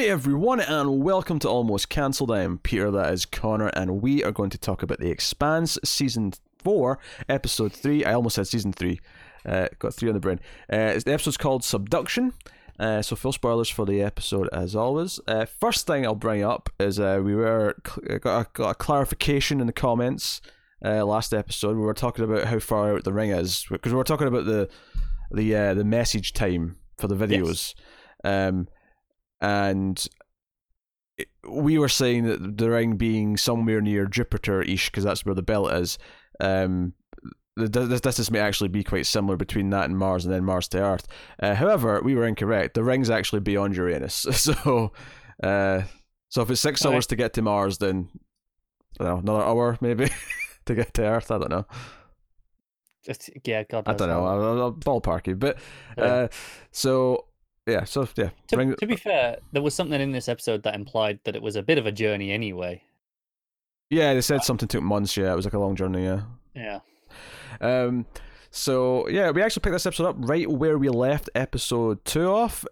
Hey everyone, and welcome to Almost Cancelled. I am Peter, that is Connor, and we are going to talk about The Expanse, Season 4, Episode 3. I almost said Season 3. Got 3 on the brain. The episode's called Subduction, so full spoilers for the episode as always. First thing I'll bring up is we got a clarification in the comments last episode. We were talking about how far out the ring is, because we were talking about the message time for the videos. Yes. And we were saying that the ring being somewhere near Jupiter-ish, because that's where the belt is. The distance may actually be quite similar between that and Mars, and then Mars to Earth. However, we were incorrect. The ring's actually beyond Uranus. So if it's 6 hours to get to Mars, then I don't know, another hour maybe to get to Earth. I don't know. God knows. I don't know. I'll ballparky, but so. Yeah, so yeah. To be fair, there was something in this episode that implied that it was a bit of a journey anyway. Yeah, they said something took months. Yeah, it was like a long journey. Yeah. So yeah, we actually picked this episode up right where we left episode 2 off.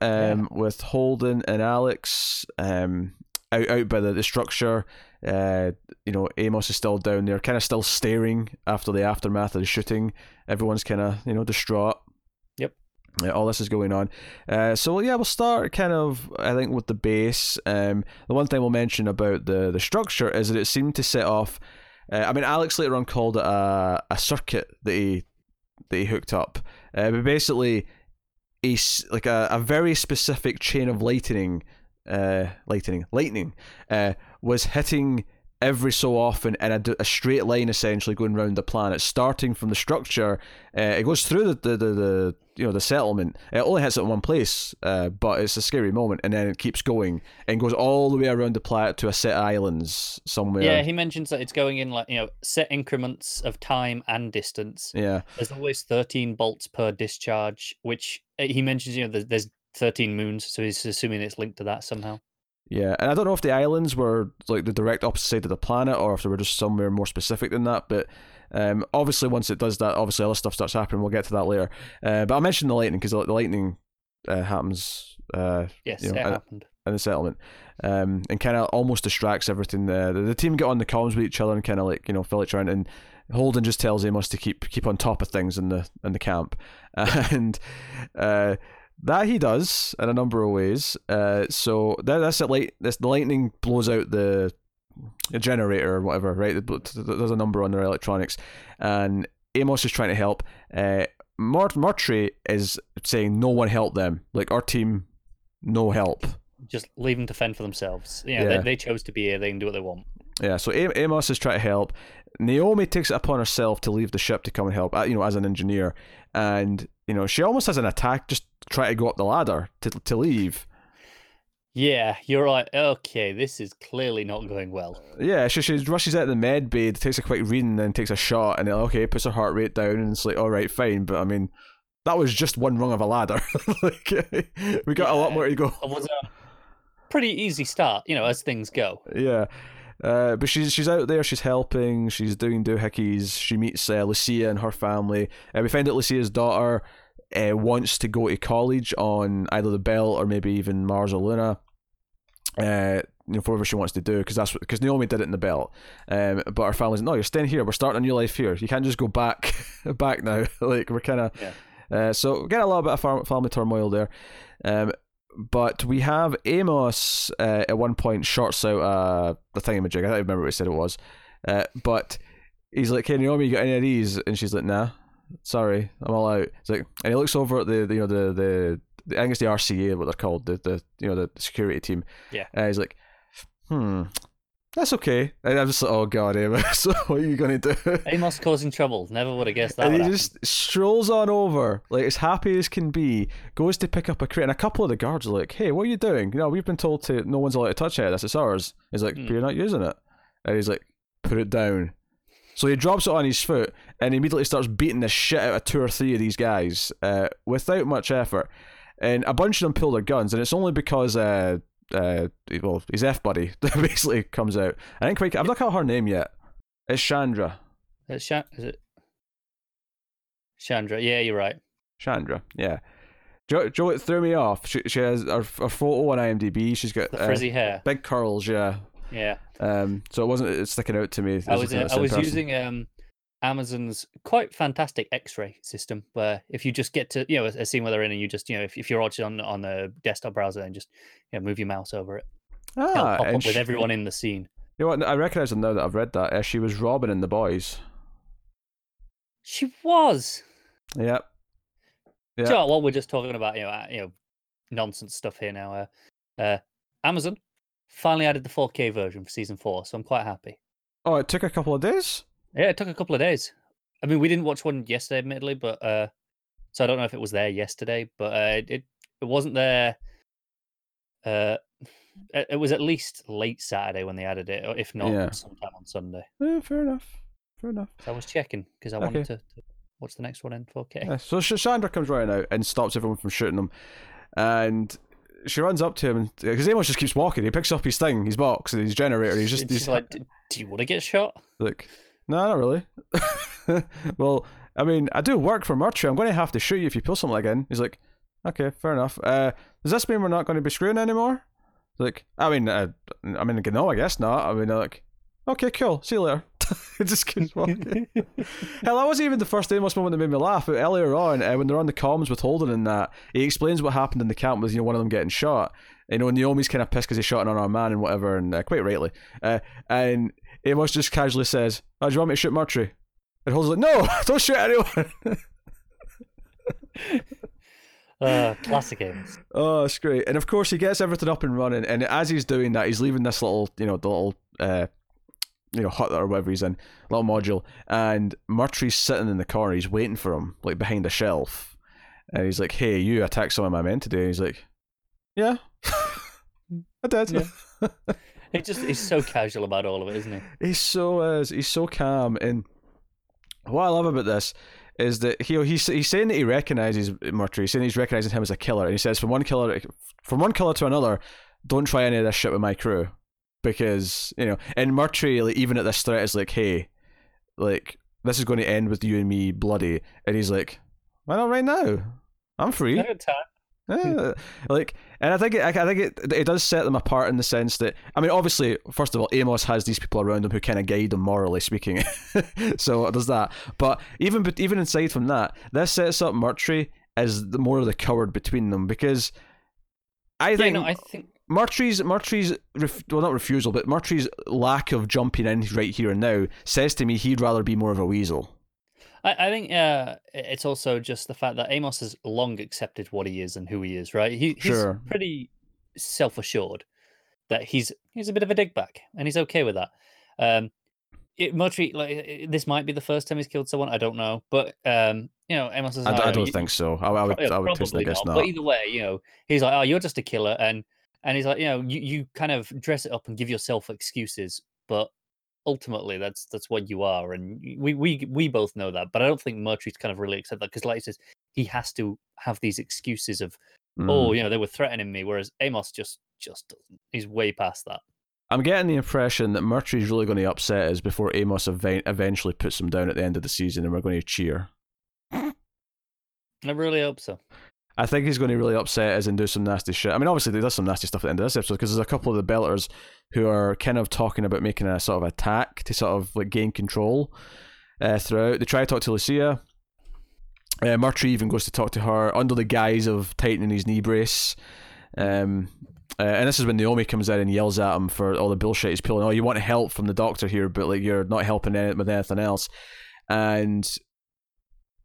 With Holden and Alex out by the structure. Amos is still down there, kind of still staring after the aftermath of the shooting. Everyone's kind of distraught. All this is going on. So yeah, we'll start kind of, I think, with the base. The one thing we'll mention about the structure is that it seemed to set off... Alex later on called it a circuit that he hooked up. But basically, a very specific chain of lightning was hitting every so often in a straight line, essentially going round the planet, starting from the structure. It goes through the settlement. It only hits it in one place, but it's a scary moment, and then it keeps going and goes all the way around the planet to a set of islands somewhere. Yeah, he mentions that it's going in set increments of time and distance. Yeah, there's always 13 bolts per discharge, which he mentions. There's 13 moons, so he's assuming it's linked to that somehow. Yeah, and I don't know if the islands were like the direct opposite side of the planet, or if they were just somewhere more specific than that. But obviously, once it does that, obviously other stuff starts happening. We'll get to that later. But I mentioned the lightning because the lightning happens. Yes, it happened in the settlement, and kind of almost distracts everything. The team get on the comms with each other and kind of fill it around. And Holden just tells Amos to keep on top of things in the camp, and. That he does in a number of ways. So that's it. The lightning blows out the generator or whatever, right? There's a number on their electronics, and Amos is trying to help. Murtry is saying, "No one help them. Like our team, no help. Just leave them to fend for themselves. They chose to be here. They can do what they want." Yeah. So Amos is trying to help. Naomi takes it upon herself to leave the ship to come and help. As an engineer, and she almost has an attack just. Try to go up the ladder to leave. Yeah, you're right. Okay, this is clearly not going well. Yeah, she rushes out of the med bay, takes a quick read, and then takes a shot, and puts her heart rate down, and it's like, all right, fine, but I mean, that was just one rung of a ladder. We got a lot more to go. It was a pretty easy start, as things go. Yeah. But she's out there, she's helping, she's doing doohickeys, she meets Lucia and her family. We find out Lucia's daughter... wants to go to college on either the Belt or maybe even Mars or Luna, for whatever she wants to do, because Naomi did it in the Belt. But her family's you're staying here. We're starting a new life here. You can't just go back now. We're kind of so we get a little bit of family turmoil there. But we have Amos at one point shorts out the thingamajig. I don't remember what he said it was, but he's like, "Hey Naomi, you got any of these?" And she's like, "Nah. Sorry, I'm all out." It's like, and he looks over at the I think it's the RCA, what they're called, the security team. Yeah. He's like, that's okay. And I'm just like, oh god, Amos, what are you gonna do? Amos causing trouble. Never would have guessed that. And he just strolls on over, as happy as can be, goes to pick up a crate, and a couple of the guards are like, "Hey, what are you doing? We've been told no one's allowed to touch it. This is ours." He's like, "But you're not using it." And he's like, "Put it down." So he drops it on his foot and immediately starts beating the shit out of 2 or 3 of these guys without much effort. And a bunch of them pull their guns, and it's only because his F-buddy basically comes out. I've not got her name yet. It's Chandra. Is it Chandra? Yeah, you're right. Chandra, yeah. Do you know what threw me off? She has her photo on IMDb. She's got the frizzy hair, big curls. Yeah. So it wasn't sticking out to me. I was using Amazon's quite fantastic X-ray system, where if you just get to a scene where they're in, and you just if you're watching on a desktop browser, then just move your mouse over it. Pop up with everyone in the scene. You know what? I recognise them now that I've read that. She was Robin in The Boys. She was. Yep. Yeah. Do you know what we're just talking about? Nonsense stuff here now. Amazon finally added the 4K version for season 4, so I'm quite happy. Oh, it took a couple of days? Yeah, it took a couple of days. I mean, we didn't watch one yesterday, admittedly, but so I don't know if it was there yesterday, but it wasn't there. It was at least late Saturday when they added it, or if not, sometime on Sunday. Yeah, fair enough. So I was checking because I wanted to watch the next one in 4K. Yeah, so Chandra comes running out and stops everyone from shooting him, and she runs up to him because Amos just keeps walking. He picks up his thing, his box, and his generator. He's like, "Do you want to get shot?" Like, no, not really. Well, I mean, I do work for Murtry. I'm going to have to shoot you if you pull something like in. He's like, "Okay, fair enough. Does this mean we're not going to be screwing anymore?" Like, I mean, no, I guess not. I mean, like, okay, cool. See you later. It just keeps walking. Hell, that wasn't even the first Amos moment that made me laugh. But earlier on, when they're on the comms with Holden and that, he explains what happened in the camp with one of them getting shot. Naomi's kind of pissed because he shot an unarmed man and whatever, and quite rightly. And Amos just casually says, "Oh, do you want me to shoot Murtry?" And Holden's like, "No, don't shoot anyone." Classic Amos. Oh, it's great. And of course he gets everything up and running, and as he's doing that, he's leaving this little hut or whatever he's in, little module, and Murtry's sitting in the corner. He's waiting for him, like behind a shelf, and he's like, "Hey, you attacked someone I meant today." And he's like, "Yeah." I did. Yeah. He's so casual about all of it, isn't he? He's so calm. And what I love about this is that he's saying that he recognises Murtry. He's saying he's recognising him as a killer, and he says from one killer to another, don't try any of this shit with my crew, because And Murtry, like, even at this threat, is like, "Hey, like, this is going to end with you and me bloody," and he's like, "Why not right now? I'm free." Yeah. Like, and I think it does set them apart in the sense that, I mean, obviously, first of all, Amos has these people around him who kind of guide him morally speaking, so does that. But even aside from that, this sets up Murtry as more of the coward between them, because I think Murtry's lack of jumping in right here and now says to me he'd rather be more of a weasel. I think it's also just the fact that Amos has long accepted what he is and who he is, right? He's pretty self-assured that he's a bit of a digback, and he's okay with that. Murtry, like, this might be the first time he's killed someone, I don't know, but Amos is. I don't think so. I would taste it, I guess not. But either way, he's like, "Oh, you're just a killer," and he's like, you kind of dress it up and give yourself excuses, but ultimately, that's what you are, and we both know that. But I don't think Murtry's kind of really accept that, because, like he says, he has to have these excuses of, they were threatening me, whereas Amos just doesn't. He's way past that. I'm getting the impression that Murtry's really going to upset us before Amos eventually puts him down at the end of the season, and we're going to cheer. I really hope so. I think he's going to really upset us and do some nasty shit. I mean, obviously, he does some nasty stuff at the end of this episode, because there's a couple of the Belters who are kind of talking about making a sort of attack to sort of like gain control throughout. They try to talk to Lucia. Murtry even goes to talk to her under the guise of tightening his knee brace. And this is when Naomi comes in and yells at him for all the bullshit he's pulling. "Oh, you want help from the doctor here, but like you're not helping with anything else." And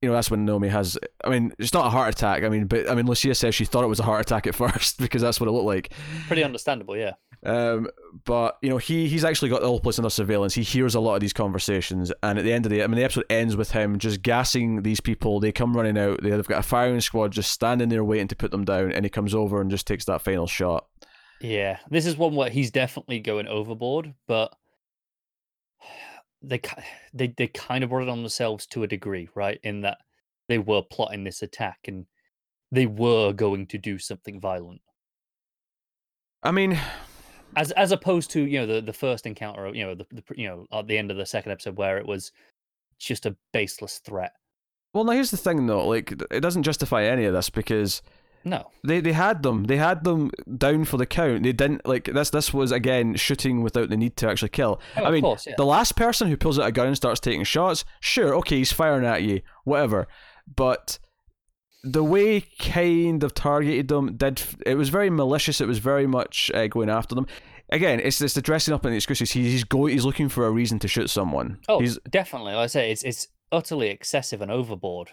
that's when Naomi has, I mean, it's not a heart attack, but Lucia says she thought it was a heart attack at first, because that's what it looked like. Pretty understandable, yeah. But, he's actually got the whole place under surveillance. He hears a lot of these conversations, and at the end of the episode ends with him just gassing these people. They come running out. They've got a firing squad just standing there waiting to put them down, and he comes over and just takes that final shot. Yeah, this is one where he's definitely going overboard, but they kind of brought it on themselves to a degree, right? In that they were plotting this attack and they were going to do something violent. I mean, as opposed to the first encounter, at the end of the second episode where it was just a baseless threat. Well, now here's the thing though, like, it doesn't justify any of this, because No. They had them down for the count. They didn't, like, this was, again, shooting without the need to actually kill. Oh, I mean, of course, yeah. The last person who pulls out a gun and starts taking shots, sure, okay, he's firing at you, whatever. But the way kind of targeted them, it was very malicious. It was very much going after them. Again, it's the dressing up and the excuses. He's looking for a reason to shoot someone. Oh, definitely. Like I say, it's utterly excessive and overboard.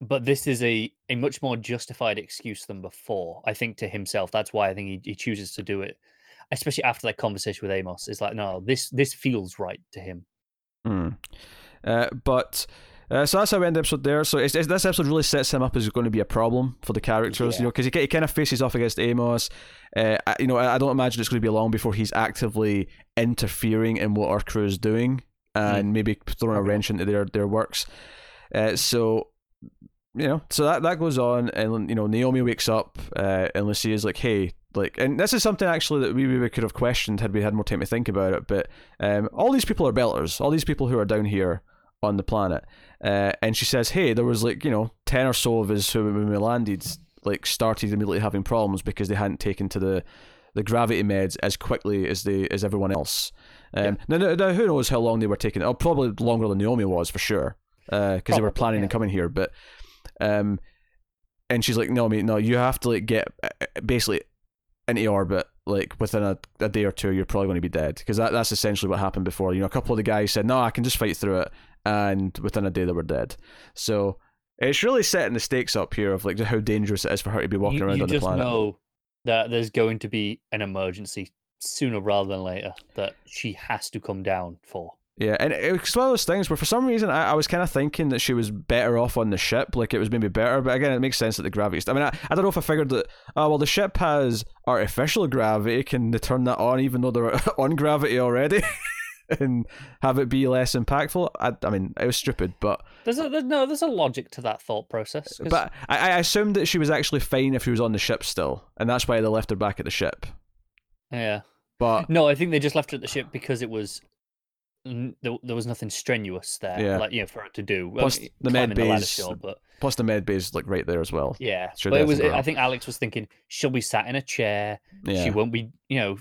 But this is a much more justified excuse than before, I think, to himself. That's why I think he chooses to do it, especially after that conversation with Amos. It's like, no, this feels right to him. So that's how we end the episode there. So this episode really sets him up as going to be a problem for the characters, yeah. You know, because he kind of faces off against Amos. I don't imagine it's going to be long before he's actively interfering in what our crew is doing and maybe throwing a wrench into their works. So that goes on, and, you know, Naomi wakes up and Lucia's like, hey, like, and this is something actually that we could have questioned had we had more time to think about it, but all these people are Belters, all these people who are down here on the planet, and she says, hey, there was, like, you know, 10 or so of us who, when we landed, like, started immediately having problems because they hadn't taken to the gravity meds as quickly as everyone else. Now who knows how long they were taking? Oh, probably longer than Naomi was, for sure, because they were planning on coming here, but and she's like, no, mate, no, you have to, like, get basically into orbit, like, within a day or two, you're probably going to be dead, because that's essentially what happened before. You know, a couple of the guys said, no, I can just fight through it, and within a day they were dead. So it's really setting the stakes up here of, like, how dangerous it is for her to be walking around on the planet. You just know that there's going to be an emergency sooner rather than later that she has to come down for. Yeah, and it's one of those things where, for some reason, I was kind of thinking that she was better off on the ship, like, it was maybe better, but again, it makes sense that the gravity... I mean, I don't know if I figured that, oh, well, the ship has artificial gravity, can they turn that on even though they're on gravity already and have it be less impactful? I mean, it was stupid, but... There's a logic to that thought process. Cause... But I assumed that she was actually fine if she was on the ship still, and that's why they left her back at the ship. Yeah. But... No, I think they just left her at the ship because it was... There was nothing strenuous there, yeah. Like, you know, for it to do. Plus, the med bays, plus the med bays, like, right there as well. Yeah, sure, but I think Alex was thinking she'll be sat in a chair. Yeah. She won't be, you know,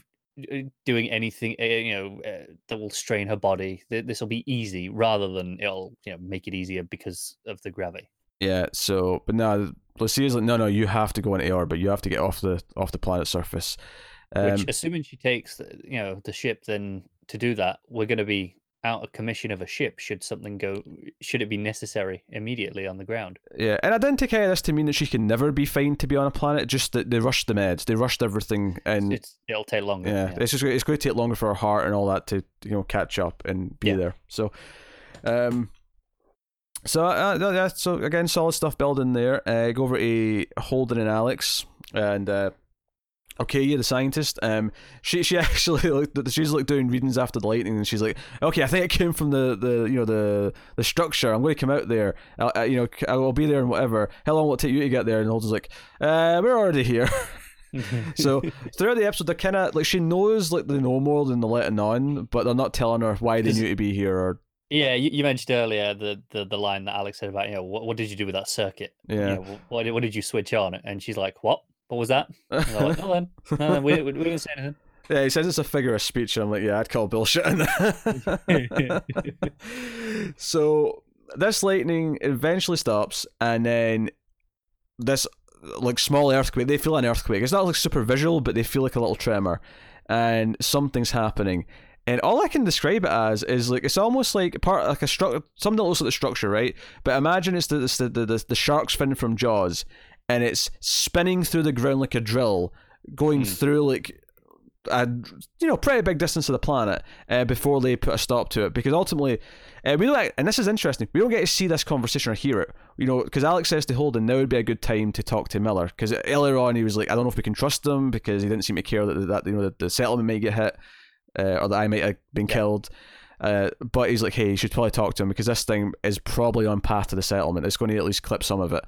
doing anything, you know, that will strain her body. This will be easy, rather than it'll, you know, make it easier because of the gravity. Yeah. So, but no, Lucia's like, no, you have to go into orbit. You have to get off the planet's surface. Which, assuming she takes, you know, the ship, then. To do that, we're going to be out of commission of a ship should it be necessary immediately on the ground. Yeah, and I didn't take any of this to mean that she can never be fined to be on a planet, just that they rushed the meds, they rushed everything, and it'll take longer. Yeah, it's going to take longer for her heart and all that to, you know, catch up and be there. So, so again, solid stuff building there. Go over to Holden and Alex, and... Okay, yeah, the scientist. She actually she's like doing readings after the lightning, and she's like, okay, I think it came from the you know the structure. I'm going to come out there. I'll be there and whatever. How long will it take you to get there? And Holden's like, we're already here. So throughout the episode, they're kind of like, she knows, like, they know more than they're letting on, but they're not telling her why they knew to be here. Or yeah, you mentioned earlier the line that Alex said about, you know, what did you do with that circuit? Yeah, you know, what did you switch on? And she's like, what? What was that? Like, no, we didn't say anything. Yeah, he says it's a figure of speech, and I'm like, yeah, I'd call bullshit on that. So this lightning eventually stops, and then this, like, small earthquake. They feel an earthquake. It's not, like, super visual, but they feel like a little tremor, and something's happening. And all I can describe it as is, like, it's almost like part, like, a structure, something that looks like the structure, right? But imagine it's the shark's fin from Jaws. And it's spinning through the ground like a drill, going through, like, a, you know, pretty big distance of the planet before they put a stop to it. Because ultimately, we don't, and this is interesting, we don't get to see this conversation or hear it. You know, because Alex says to Holden, now would be a good time to talk to Miller. Because earlier on, he was like, I don't know if we can trust them, because he didn't seem to care that you know, the settlement might get hit or that I might have been killed. But he's like, hey, you should probably talk to him, because this thing is probably on path to the settlement. It's going to at least clip some of it.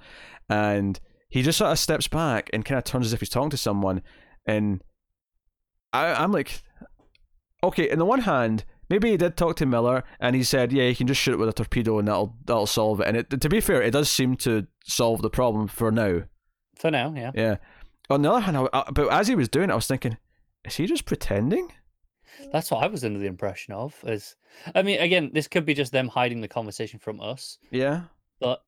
And... he just sort of steps back and kind of turns as if he's talking to someone, and I'm like, okay, on the one hand, maybe he did talk to Miller, and he said, yeah, you can just shoot it with a torpedo and that'll solve it. And to be fair, it does seem to solve the problem for now. For now, yeah. Yeah. On the other hand, but as he was doing it, I was thinking, is he just pretending? That's what I was under the impression of. Is, I mean, again, this could be just them hiding the conversation from us. Yeah. But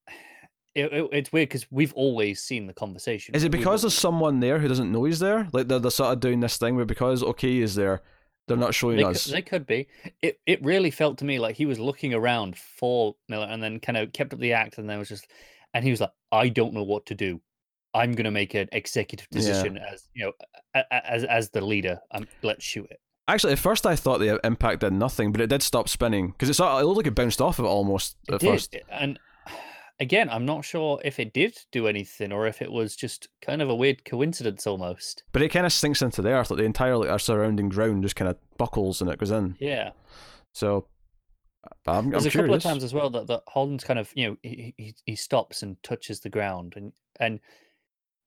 it's weird because we've always seen the conversation. Is it because there's someone there who doesn't know he's there? Like they're sort of doing this thing where because OK is there, they're not showing us. They could be. It really felt to me like he was looking around for Miller and then kind of kept up the act and then was just, and he was like, I don't know what to do. I'm going to make an executive decision as, you know, as the leader. Let's shoot it. Actually, at first I thought the impact did nothing, but it did stop spinning because it looked like it bounced off of it almost at first. And again, I'm not sure if it did do anything or if it was just kind of a weird coincidence almost. But it kind of sinks into the earth, like the entire our surrounding ground just kind of buckles and it goes in. Yeah. So I'm curious. There's a couple of times as well that Holden's kind of, you know, he stops and touches the ground and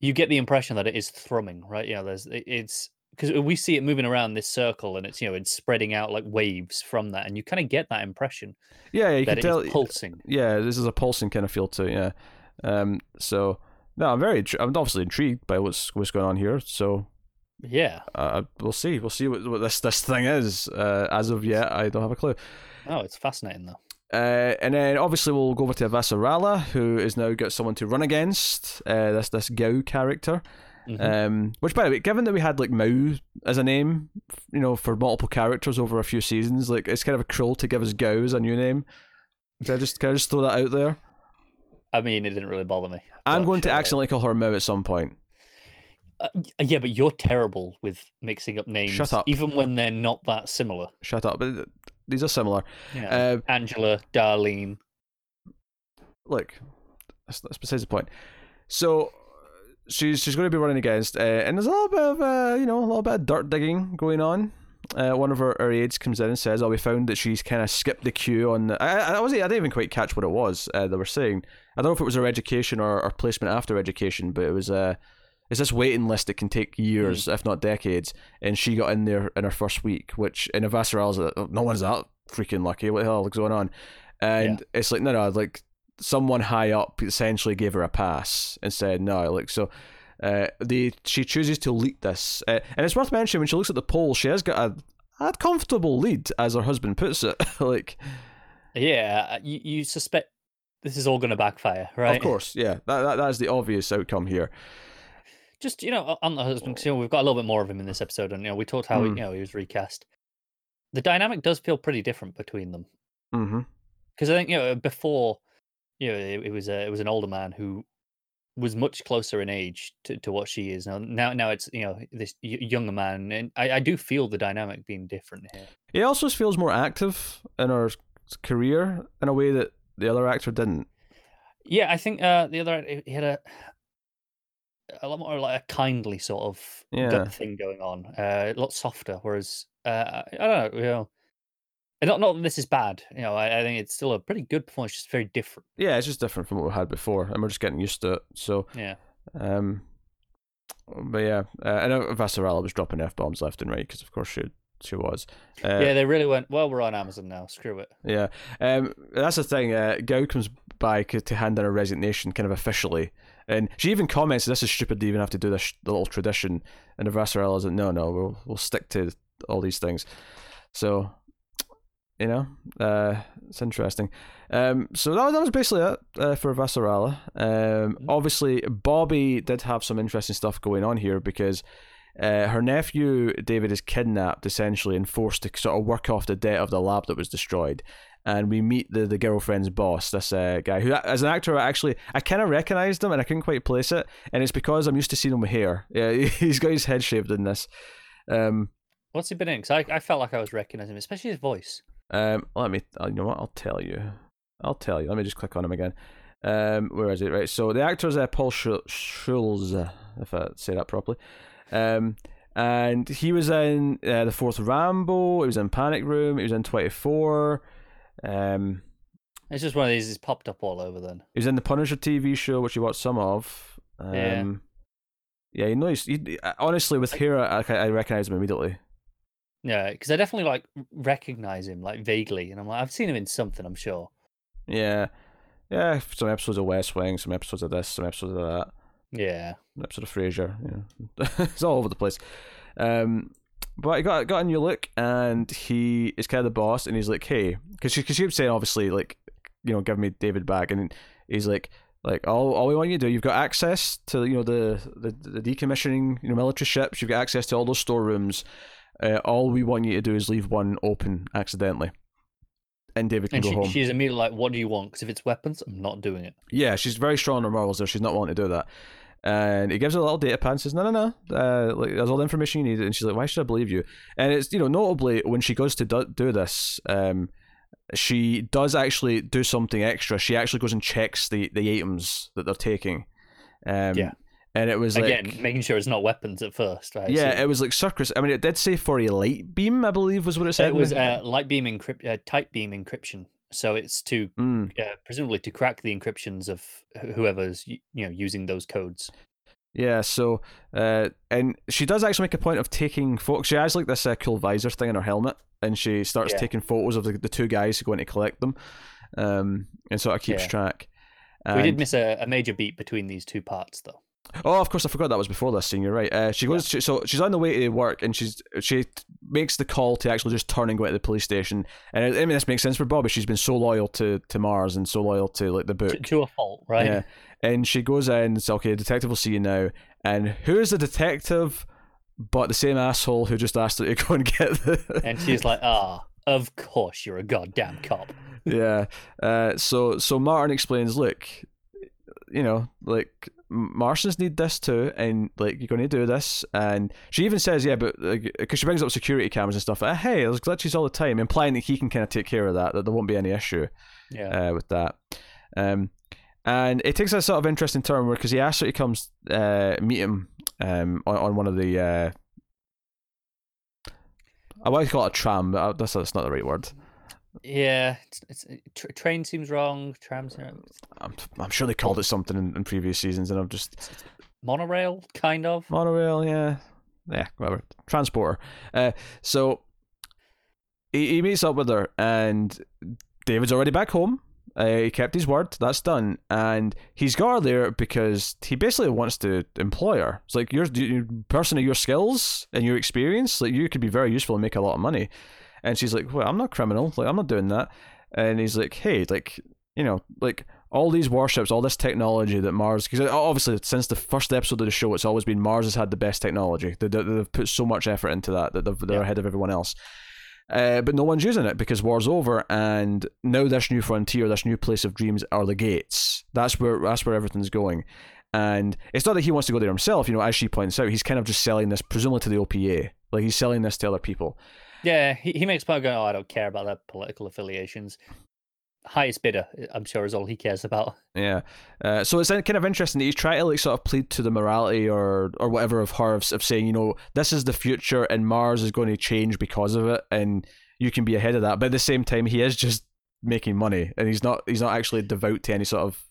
you get the impression that it is thrumming, right? You know, it's because we see it moving around this circle and it's, you know, it's spreading out like waves from that. And you kind of get that impression. Yeah, you can tell it's pulsing. Yeah, this is a pulsing kind of feel to it, yeah. So, no, I'm obviously intrigued by what's going on here. So, yeah. We'll see what this thing is. As of yet, I don't have a clue. Oh, it's fascinating though. And then obviously we'll go over to Avasarala, who has now got someone to run against, this Gao character. Mm-hmm. Which, by the way, given that we had like Mao as a name, you know, for multiple characters over a few seasons, like it's kind of cruel to give us Gao as a new name. Can I just throw that out there? I mean, it didn't really bother me. I'm going to accidentally call her Mao at some point. Yeah, but you're terrible with mixing up names. Shut up. Even when they're not that similar. Shut up. But these are similar. Yeah. Angela, Darlene. Look, that's besides the point. So she's going to be running against, and there's a little bit of dirt digging going on. One of her aides comes in and says, "Oh, we found that she's kind of skipped the queue on." I didn't even quite catch what it was they were saying. I don't know if it was her education or placement after education, but it was It's this waiting list that can take years, if not decades, and she got in there in her first week, which in Avasarala's no one's that freaking lucky. What the hell is going on? And it's like, no, like someone high up essentially gave her a pass and said no. Like so, she chooses to leak this, and it's worth mentioning when she looks at the poll, she has got a comfortable lead, as her husband puts it. Like, yeah, you suspect this is all going to backfire, right? Of course, yeah. That is the obvious outcome here. Just, you know, on the husband, because, you know, we've got a little bit more of him in this episode, and, you know, we talked how he was recast. The dynamic does feel pretty different between them, because I think, you know, before, you know, it was an older man who was much closer in age to what she is now. Now it's, you know, this younger man, and I do feel the dynamic being different here. He also feels more active in her career in a way that the other actor didn't. Yeah, I think the other actor, he had a lot more like a kindly sort of thing going on, a lot softer. Whereas I don't know, you know, not that this is bad. You know, I think it's still a pretty good performance, just very different. Yeah, it's just different from what we had before, and we're just getting used to it. So yeah, but yeah, I know Avasarala was dropping F-bombs left and right because of course she was. Yeah, they really went. Well, we're on Amazon now. Screw it. Yeah, that's the thing. Gao comes by to hand in her resignation, kind of officially. And she even comments, "This is stupid to even have to do this little tradition." And Avasarala is like, "No, we'll stick to all these things." So, you know, it's interesting. So that was basically it for Avasarala. Obviously, Bobby did have some interesting stuff going on here because her nephew David is kidnapped essentially and forced to sort of work off the debt of the lab that was destroyed. And we meet the girlfriend's boss, this guy, who, as an actor, I kind of recognised him and I couldn't quite place it. And it's because I'm used to seeing him with hair. Yeah, he's got his head shaved in this. What's he been in? Because I felt like I was recognising him, especially his voice. You know what? I'll tell you. Let me just click on him again. Where is it? Right, so the actor's Paul Schulze, if I say that properly. And he was in the fourth Rambo, he was in Panic Room, he was in 24... it's just one of these. It's popped up all over. Then he was in the Punisher TV show, which you watched some of. Yeah. You know, he honestly with hair, I recognised him immediately. Yeah, because I definitely like recognise him like vaguely, and I'm like, I've seen him in something, I'm sure. Yeah, some episodes of West Wing, some episodes of this, some episodes of that. Yeah. An episode of Frasier. Yeah. It's all over the place. But he got a new look, and he is kind of the boss, and he's like, hey, because she keeps saying, obviously, like, you know, give me David back, and he's like all we want you to do, you've got access to, you know, the decommissioning, you know, military ships, you've got access to all those storerooms. All we want you to do is leave one open accidentally, and David can go home. She's immediately like, what do you want? Because if it's weapons, I'm not doing it. Yeah, she's very strong on her morals there. She's not wanting to do that. And he gives her a little data pad and says, no. Like, there's all the information you need. And she's like, why should I believe you? And it's, you know, notably, when she goes to do this, she does actually do something extra. She actually goes and checks the items that they're taking. Yeah. And it was, again, like, making sure it's not weapons at first, right? Yeah, so, it was like circus. I mean, it did say for a light beam, I believe, was what it said. It was light beam type beam encryption. So it's to presumably to crack the encryptions of whoever's, you know, using those codes. Yeah. So and she does actually make a point of taking photos. She has like this cool visor thing in her helmet, and she starts taking photos of the two guys who go in to collect them, and sort of keeps track. And we did miss a major beat between these two parts, though. Oh, of course, I forgot that was before this scene. You're right. She goes. Yeah. So she's on the way to work, and she makes the call to actually just turn and go to the police station. And I mean, this makes sense for Bobby. She's been so loyal to Mars and so loyal to like the book to a fault, right? Yeah. And she goes in and says, "Okay, the detective will see you now." And who's the detective? But the same asshole who just asked her to go and get the. And she's like, "Ah, of course, you're a goddamn cop." Yeah. So Martin explains, "Look, you know, like, Martians need this too, and like you're going to do this." And she even says, "Yeah, but because she brings up security cameras and stuff, like, hey, there's glitches all the time," implying that he can kind of take care of that there won't be any issue, with that. And it takes a sort of interesting turn where, because he asks her to come meet him on one of the I want to call it a tram, but that's not the right word. Yeah, train seems wrong. Trams. I'm sure they called it something in previous seasons, and I'm just monorail, kind of monorail. Yeah, whatever. Transporter. So he meets up with her, and David's already back home. He kept his word. That's done, and he's got her there because he basically wants to employ her. It's like, you're a person of your skills and your experience. Like, you could be very useful and make a lot of money. And she's like, well, I'm not criminal. Like, I'm not doing that. And he's like, hey, like, you know, like, all these warships, all this technology that Mars... Because obviously, since the first episode of the show, it's always been Mars has had the best technology. They've put so much effort into that they're ahead of everyone else. But no one's using it because war's over. And now this new frontier, this new place of dreams are the gates. That's where everything's going. And it's not that he wants to go there himself. You know, as she points out, he's kind of just selling this, presumably to the OPA. Like, he's selling this to other people. Yeah, he makes point of going, oh, I don't care about their political affiliations. Highest bidder, I'm sure, is all he cares about. Yeah. So it's kind of interesting that he's trying to, like, sort of plead to the morality or whatever of her, of saying, you know, this is the future and Mars is going to change because of it, and you can be ahead of that. But at the same time, he is just making money, and he's not actually devout to any sort of...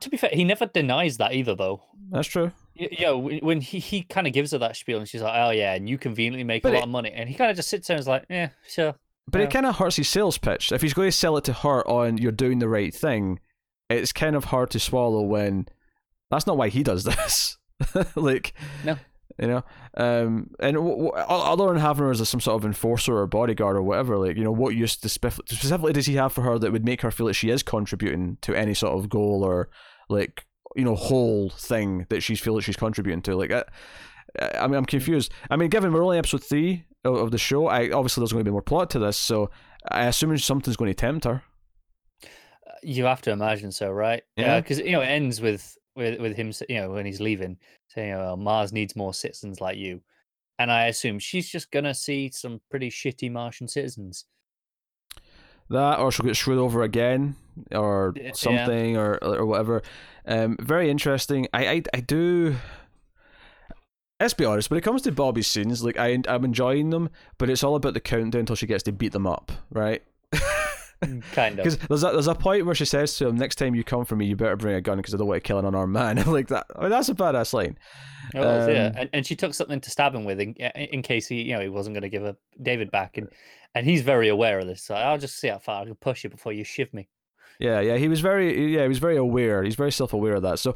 to be fair, he never denies that either, though. That's true. Yeah, when he kind of gives her that spiel, and she's like, oh yeah, and you conveniently make a lot of money, and he kind of just sits there and is like, yeah, sure. But it kind of hurts his sales pitch. If he's going to sell it to her on you're doing the right thing, it's kind of hard to swallow when that's not why he does this. Like, no. You know, and other than having her as some sort of enforcer or bodyguard or whatever, like, you know, what use specifically does he have for her that would make her feel that she is contributing to any sort of goal or, like, you know, whole thing that she feels that she's contributing to? Like, I mean, I'm confused. I mean, given we're only episode 3 of the show, obviously there's going to be more plot to this, so I assume something's going to tempt her. You have to imagine so, right? Yeah, because, you know, it ends with him, you know, when he's leaving, saying, oh, Mars needs more citizens like you. And I assume she's just going to see some pretty shitty Martian citizens. That, or she'll get screwed over again, or something, or whatever. Very interesting. I do... Let's be honest, when it comes to Bobby's scenes, like, I'm enjoying them, but it's all about the countdown until she gets to beat them up, right? Kind of. Because there's a point where she says to him, next time you come for me, you better bring a gun because I don't want to kill an unarmed man. Like, that. I mean, that's a badass line. It was, yeah. And she took something to stab him with in case he, you know, he wasn't going to give David back. And he's very aware of this. So I'll just see how far I can push you before you shiv me. Yeah. He was very aware. He's very self-aware of that. So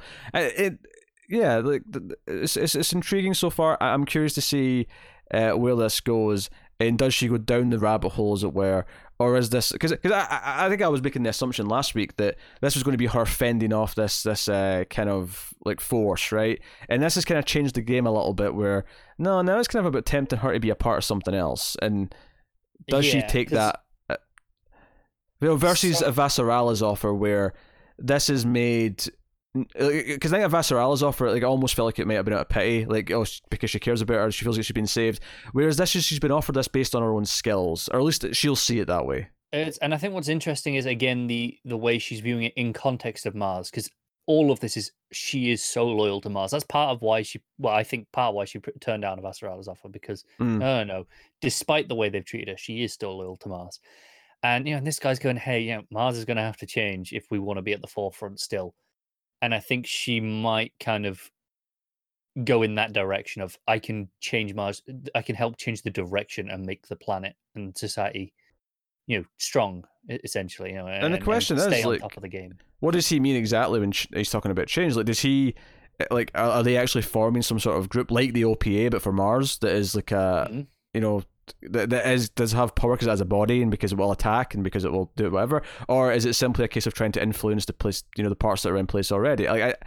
yeah, like it's intriguing so far. I'm curious to see where this goes, and does she go down the rabbit hole, as it were, or is this because I think I was making the assumption last week that this was going to be her fending off this kind of like force, right? And this has kind of changed the game a little bit, where now it's kind of about tempting her to be a part of something else, and does she take that? Versus Avasarala's offer, where this is made. Because I think Avasarala's offer, like, I almost felt like it might have been out of pity, like, oh, because she cares about her, she feels like she's been saved. Whereas this is, she's been offered this based on her own skills, or at least she'll see it that way. And I think what's interesting is, again, the way she's viewing it in context of Mars, because all of this is, she is so loyal to Mars. That's part of why she turned down Avasarala's offer, because despite the way they've treated her, she is still loyal to Mars. And and this guy's going, hey, Mars is going to have to change if we want to be at the forefront still. And I think she might kind of go in that direction of, I can change Mars, I can help change the direction and make the planet and society, strong, essentially. And the question is, stay on top of the game. What does he mean exactly when he's talking about change? Like, does he, like, are they actually forming some sort of group like the OPA, but for Mars, that is like a, does have power because it has a body and because it will attack and because it will do whatever, or is it simply a case of trying to influence the place, the parts that are in place already? Like,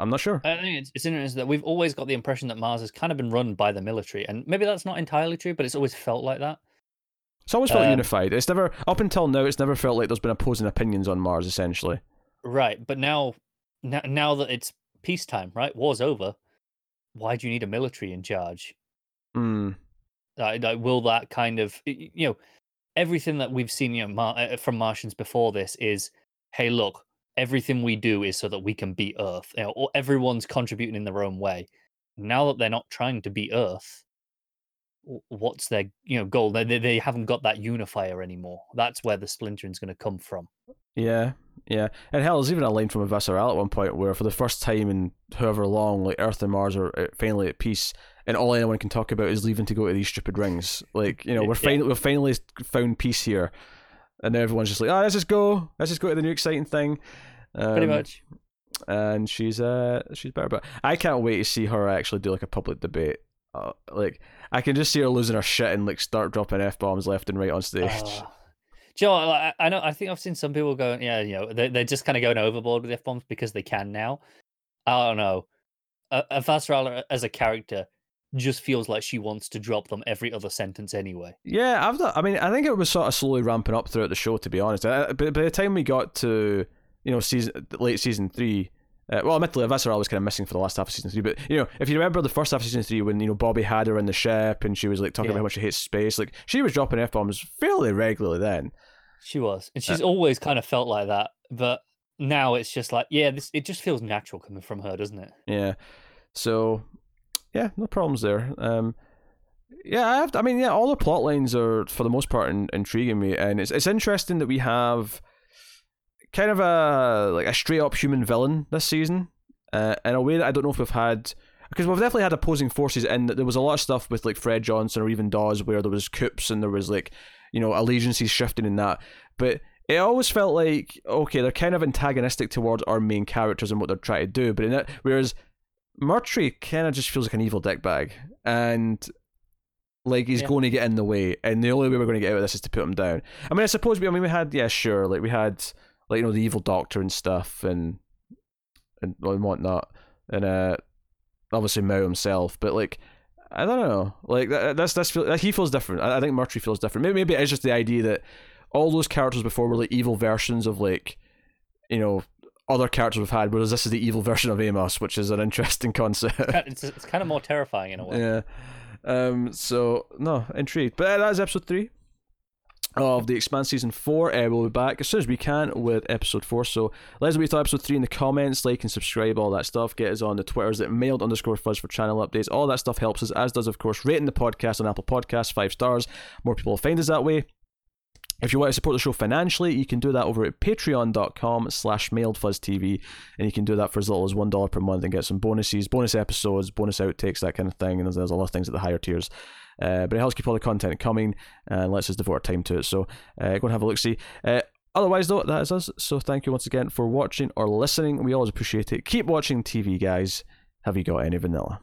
I'm not sure. I think it's interesting that we've always got the impression that Mars has kind of been run by the military, and maybe that's not entirely true, but it's always felt like that. It's always felt unified. It's never, up until now, it's never felt like there's been opposing opinions on Mars, essentially. Right, but now that it's peacetime, right, war's over, why do you need a military in charge? Hmm. Like, will that kind of, everything that we've seen from Martians before this is, hey, look, everything we do is so that we can beat Earth. Or everyone's contributing in their own way. Now that they're not trying to beat Earth, what's their goal? They haven't got that unifier anymore. That's where the splintering's going to come from. Yeah. And hell, there's even a line from Avasarala at one point where, for the first time in however long, like, Earth and Mars are finally at peace, and all anyone can talk about is leaving to go to these stupid rings. Like, we've finally found peace here, and now everyone's just like, let's just go. Let's just go to the new exciting thing. Pretty much. And she's better, but I can't wait to see her actually do like a public debate. Like, I can just see her losing her shit and like start dropping F-bombs left and right on stage. Joe, I know. I think I've seen some people going, they're just kind of going overboard with F-bombs because they can now. I don't know. Avasarala as a character just feels like she wants to drop them every other sentence anyway. Yeah, I think it was sort of slowly ramping up throughout the show, to be honest. By the time we got to, late season 3, well, admittedly, Avasarala was kind of missing for the last half of season 3, but, if you remember the first half of season 3 when, Bobby had her in the ship and she was, like, talking about how much she hates space, like, she was dropping F-bombs fairly regularly then. She was. And she's always kind of felt like that, but now it's just like, it just feels natural coming from her, doesn't it? Yeah. So, yeah, no problems there. All the plot lines are, for the most part, intriguing me, and it's interesting that we have kind of a straight up human villain this season, in a way that I don't know if we've had, because we've definitely had opposing forces in that. There was a lot of stuff with like Fred Johnson or even Dawes where there was coups and there was like, allegiances shifting in that, but it always felt like, okay, they're kind of antagonistic towards our main characters and what they're trying to do, but in that, whereas Murtry kind of just feels like an evil dickbag, and like he's going to get in the way, and the only way we're going to get out of this is to put him down. We had the evil doctor and stuff and whatnot, and obviously Mao himself, but like, I don't know, like he feels different. I think Murtry feels different. Maybe it's just the idea that all those characters before were like evil versions of like other characters we've had, whereas this is the evil version of Amos, which is an interesting concept. It's kind of more terrifying in a way. Yeah. Intrigued. But that is episode 3 of The Expanse Season 4. We'll be back as soon as we can with episode 4. So let us know what you thought of episode 3 in the comments. Like and subscribe, all that stuff. Get us on the Twitters at mailed_fuzz for channel updates. All that stuff helps us, as does, of course, rating the podcast on Apple Podcasts, 5 stars. More people will find us that way. If you want to support the show financially, you can do that over at patreon.com/mailedfuzztv, and you can do that for as little as $1 per month and get some bonuses, bonus episodes, bonus outtakes, that kind of thing, and there's a lot of things at the higher tiers. But it helps keep all the content coming and lets us devote our time to it, so go and have a look-see. Otherwise, though, that is us, so thank you once again for watching or listening. We always appreciate it. Keep watching TV, guys. Have you got any vanilla?